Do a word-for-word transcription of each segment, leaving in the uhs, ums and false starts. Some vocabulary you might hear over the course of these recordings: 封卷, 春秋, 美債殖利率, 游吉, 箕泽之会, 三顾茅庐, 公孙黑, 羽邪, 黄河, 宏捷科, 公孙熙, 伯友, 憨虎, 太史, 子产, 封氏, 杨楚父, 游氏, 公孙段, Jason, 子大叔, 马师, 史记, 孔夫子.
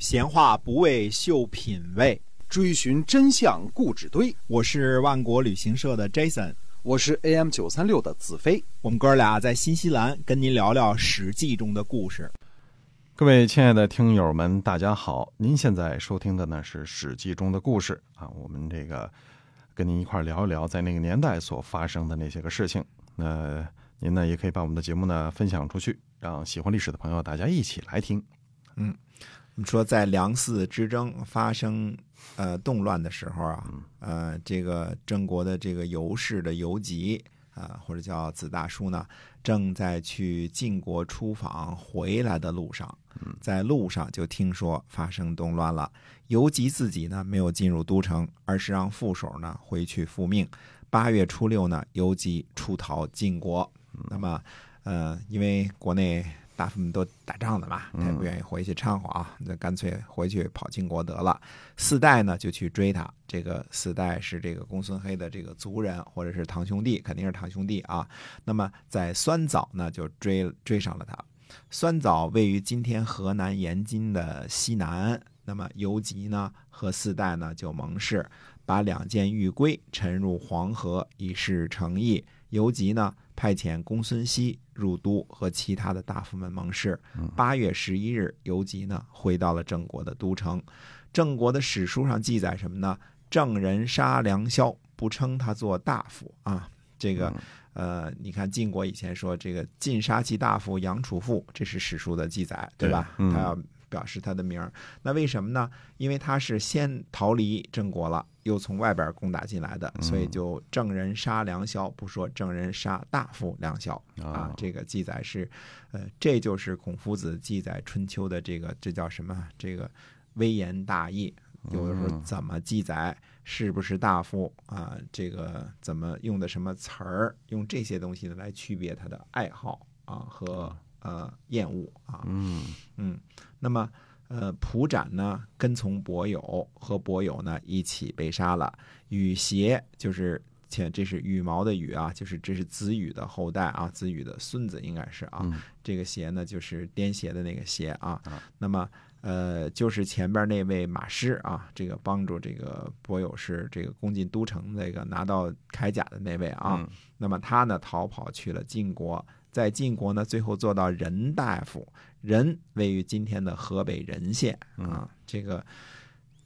闲话不为秀品味，追寻真相固执堆。我是万国旅行社的 Jason， 我是 A M 九三六 的子飞。我们哥俩在新西兰跟您聊聊史记中的故事。各位亲爱的听友们，大家好，您现在收听的呢是史记中的故事啊，我们这个跟您一块聊一聊在那个年代所发生的那些个事情。那您呢也可以把我们的节目呢分享出去，让喜欢历史的朋友大家一起来听。嗯，我们说在梁四之争发生呃动乱的时候啊，呃，这个郑国的这个游氏的游吉啊、呃，或者叫子大叔呢，正在去晋国出访回来的路上，在路上就听说发生动乱了。游吉自己呢没有进入都城，而是让副手呢回去复命。八月初六呢，游吉出逃晋国。那么，呃，因为国内大部分都打仗的嘛，他也不愿意回去掺和啊，那干脆回去跑晋国得了。四代呢就去追他，这个四代是这个公孙黑的这个族人，或者是堂兄弟，肯定是堂兄弟啊。那么在酸枣呢就追追上了他。酸枣位于今天河南延津的西南。那么游吉呢和四代呢就盟誓，把两件玉圭沉入黄河，以示诚意。游吉呢派遣公孙熙入都，和其他的大夫们盟誓。八月十一日，游吉呢回到了郑国的都城。郑国的史书上记载什么呢？郑人杀梁萧，不称他做大夫啊。这个呃，你看晋国以前说这个晋杀其大夫杨楚父，这是史书的记载，对吧？对嗯、他要表示他的名儿。那为什么呢？因为他是先逃离郑国了，又从外边攻打进来的，所以就郑人杀梁萧，不说郑人杀大夫梁萧啊。这个记载是，呃，这就是孔夫子记载春秋的这个，这叫什么？这个微言大义。有的时候怎么记载，是不是大夫啊？这个怎么用的什么词儿？用这些东西来区别他的爱好啊和呃厌恶啊。嗯嗯，那么。呃，蒲展呢跟从伯友，和伯友呢一起被杀了。羽邪就是前，这是羽毛的羽啊，就是这是子羽的后代啊，子羽的孙子应该是啊。嗯、这个邪呢就是颠邪的那个邪啊。嗯、那么呃，就是前边那位马师啊，这个帮助这个伯友是这个攻进都城那个拿到铠甲的那位啊。嗯、那么他呢逃跑去了晋国。在晋国呢，最后做到任大夫。任位于今天的河北任县啊。这个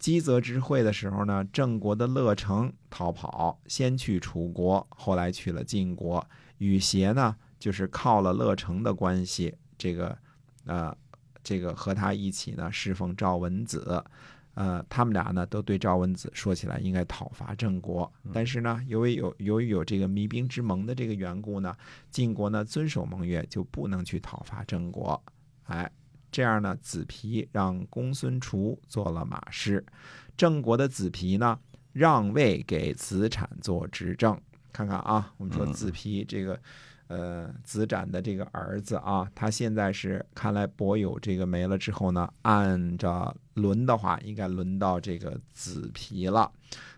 箕泽之会的时候呢，郑国的乐成逃跑，先去楚国，后来去了晋国。羽邪呢，就是靠了乐成的关系，这个呃，这个和他一起呢侍奉赵文子。呃，他们俩呢都对赵文子说起来应该讨伐郑国，但是呢，由于有由于有这个弭兵之盟的这个缘故呢，晋国呢遵守盟约，就不能去讨伐郑国。哎，这样呢，子皮让公孙痤做了马师，郑国的子皮呢让位给子产做执政。看看啊，我们说子皮这个。呃，子展的这个儿子啊，他现在是看来伯友这个没了之后呢，按照轮的话，应该轮到这个子皮了。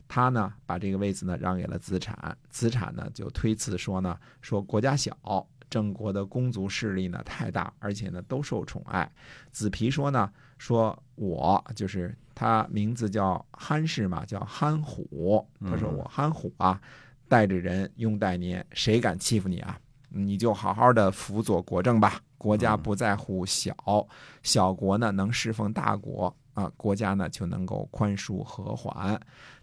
他呢，把这个位子呢让给了子产。子产呢就推辞说呢，说国家小，郑国的公族势力呢太大，而且呢都受宠爱。子皮说呢，说我就是他名字叫憨氏嘛，叫憨虎。他说我憨虎啊，带着人拥戴您，谁敢欺负你啊？你就好好的辅佐国政吧，国家不在乎小，小国呢能侍奉大国啊，国家呢就能够宽恕和缓。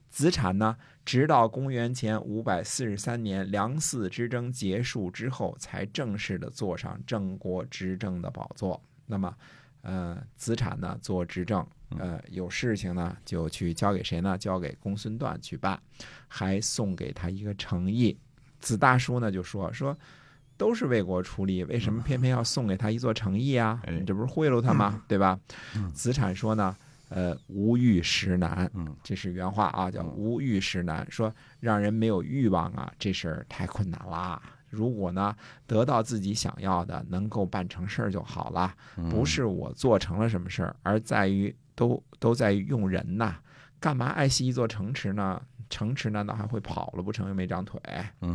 子产呢，直到公元前五百四十三年梁四之争结束之后，才正式的坐上郑国执政的宝座。那么，呃，子产呢做执政，呃，有事情呢就去交给谁呢？交给公孙段去办，还送给他一个诚意。子大叔呢就说说。都是为国出力，为什么偏偏要送给他一座城邑啊？你这不是贿赂他吗？对吧？子产说呢，呃，无欲实难，这是原话啊，叫无欲实难，说让人没有欲望啊，这事儿太困难啦。如果呢得到自己想要的，能够办成事儿就好了，不是我做成了什么事儿，而在于都都在于用人呐。干嘛爱惜一座城池呢？城池难道还会跑了不成？又没长腿，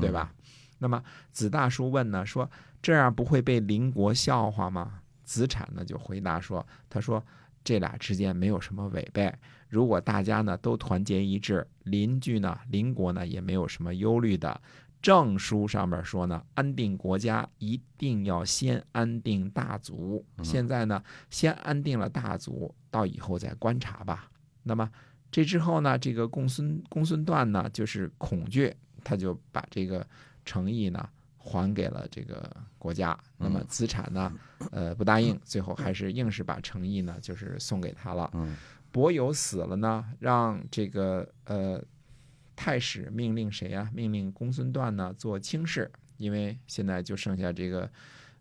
对吧？那么子大叔问呢，说这样不会被邻国笑话吗？子产呢就回答说，他说这俩之间没有什么违背。如果大家呢都团结一致，邻居呢邻国呢也没有什么忧虑的。证书上面说呢，安定国家一定要先安定大族。现在呢先安定了大族，到以后再观察吧。那么这之后呢，这个公孙公孙段呢就是恐惧，他就把这个诚意呢还给了这个国家。那么子产呢呃不答应，最后还是硬是把诚意呢就是送给他了。伯友死了呢，让这个呃太史命令谁啊？命令公孙段呢做卿士，因为现在就剩下这个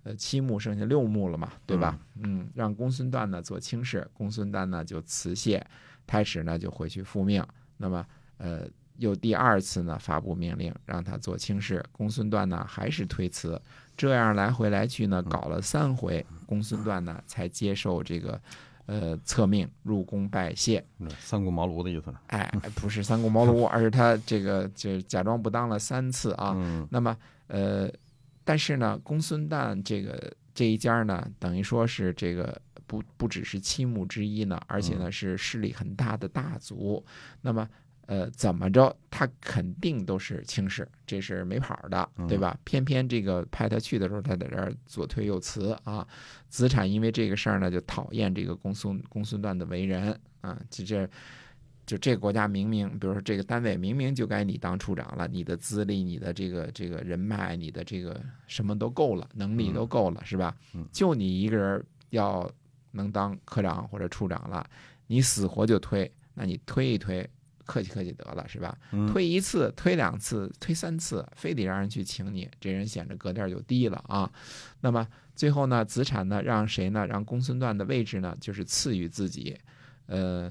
呃七目，剩下六目了嘛，对吧？嗯，让公孙段呢做卿士，公孙段呢就辞谢，太史呢就回去复命。那么呃又第二次呢发布命令让他做卿士，公孙段呢还是推辞，这样来回来去呢搞了三回，公孙段呢才接受这个。呃，册命入宫拜谢，三顾茅庐的意思。哎，不是三顾茅庐，而是他这个就假装不当了三次啊。嗯、那么，呃，但是呢，公孙旦这个这一家呢，等于说是这个不不只是七目之一呢，而且呢是势力很大的大族。嗯、那么，呃，怎么着，他肯定都是卿士，这是没跑的，对吧？嗯、偏偏这个派他去的时候，他在这儿左推右辞啊。子产因为这个事儿呢，就讨厌这个公孙公孙段的为人啊。这这，就这个国家明明，比如说这个单位明明就该你当处长了，你的资历、你的这个这个人脉、你的这个什么都够了，能力都够了，嗯、是吧？就你一个人要能当科长或者处长了，你死活就推，那你推一推。客气客气得了，是吧？推一次，推两次，推三次，非得让人去请你，这人显得格调就低了啊。那么最后呢，子产呢让谁呢？让公孙段的位置呢，就是赐予自己。呃，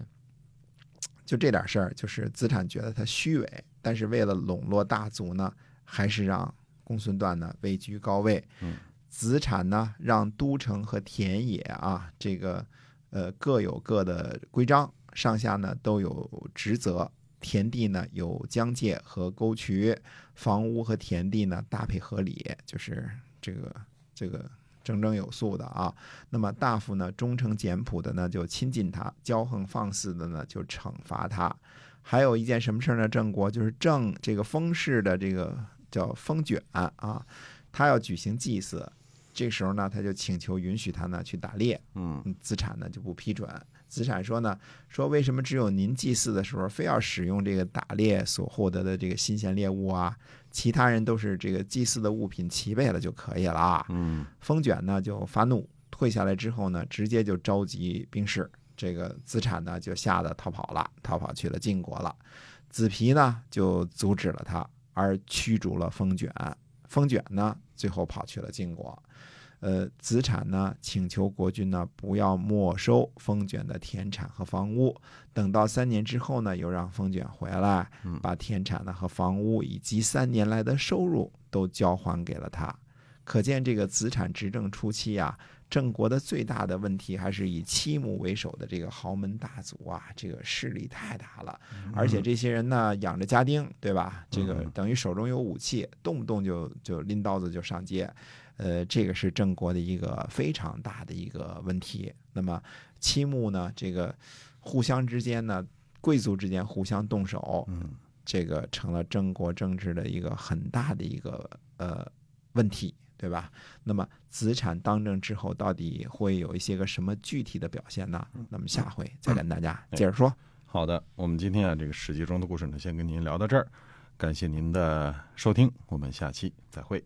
就这点事儿，就是子产觉得他虚伪，但是为了笼络大族呢，还是让公孙段呢位居高位。嗯、子产呢让都城和田野啊，这个呃各有各的规章。上下呢都有职责，田地呢有疆界和沟渠，房屋和田地呢搭配合理，就是这个这个整整有素的啊。那么大夫呢忠诚简朴的呢就亲近他，骄横放肆的呢就惩罚他。还有一件什么事呢？郑国就是郑这个封氏的这个叫封卷啊，他要举行祭祀，这个时候呢他就请求允许他呢去打猎，嗯，子产呢就不批准。子产说呢，说为什么只有您祭祀的时候非要使用这个打猎所获得的这个新鲜猎物啊？其他人都是这个祭祀的物品齐备了就可以了啊。嗯，封卷呢就发怒，退下来之后呢，直接就召集兵士，这个子产呢就吓得逃跑了，逃跑去了晋国了。子皮呢就阻止了他，而驱逐了封卷。封卷呢最后跑去了晋国。呃，子产呢，请求国君呢不要没收封卷的田产和房屋，等到三年之后呢，又让封卷回来，把田产呢和房屋以及三年来的收入都交还给了他。可见这个子产执政初期啊，郑国的最大的问题还是以七目为首的这个豪门大族啊，这个势力太大了，而且这些人呢养着家丁，对吧？这个等于手中有武器，动不动就就拎刀子就上街，呃，这个是郑国的一个非常大的一个问题。那么七目呢，这个互相之间呢，贵族之间互相动手，这个成了郑国政治的一个很大的一个呃问题。对吧？那么子产当政之后，到底会有一些个什么具体的表现呢？那么下回再跟大家接着说。哎、好的，我们今天啊这个史记中的故事呢，先跟您聊到这儿，感谢您的收听，我们下期再会。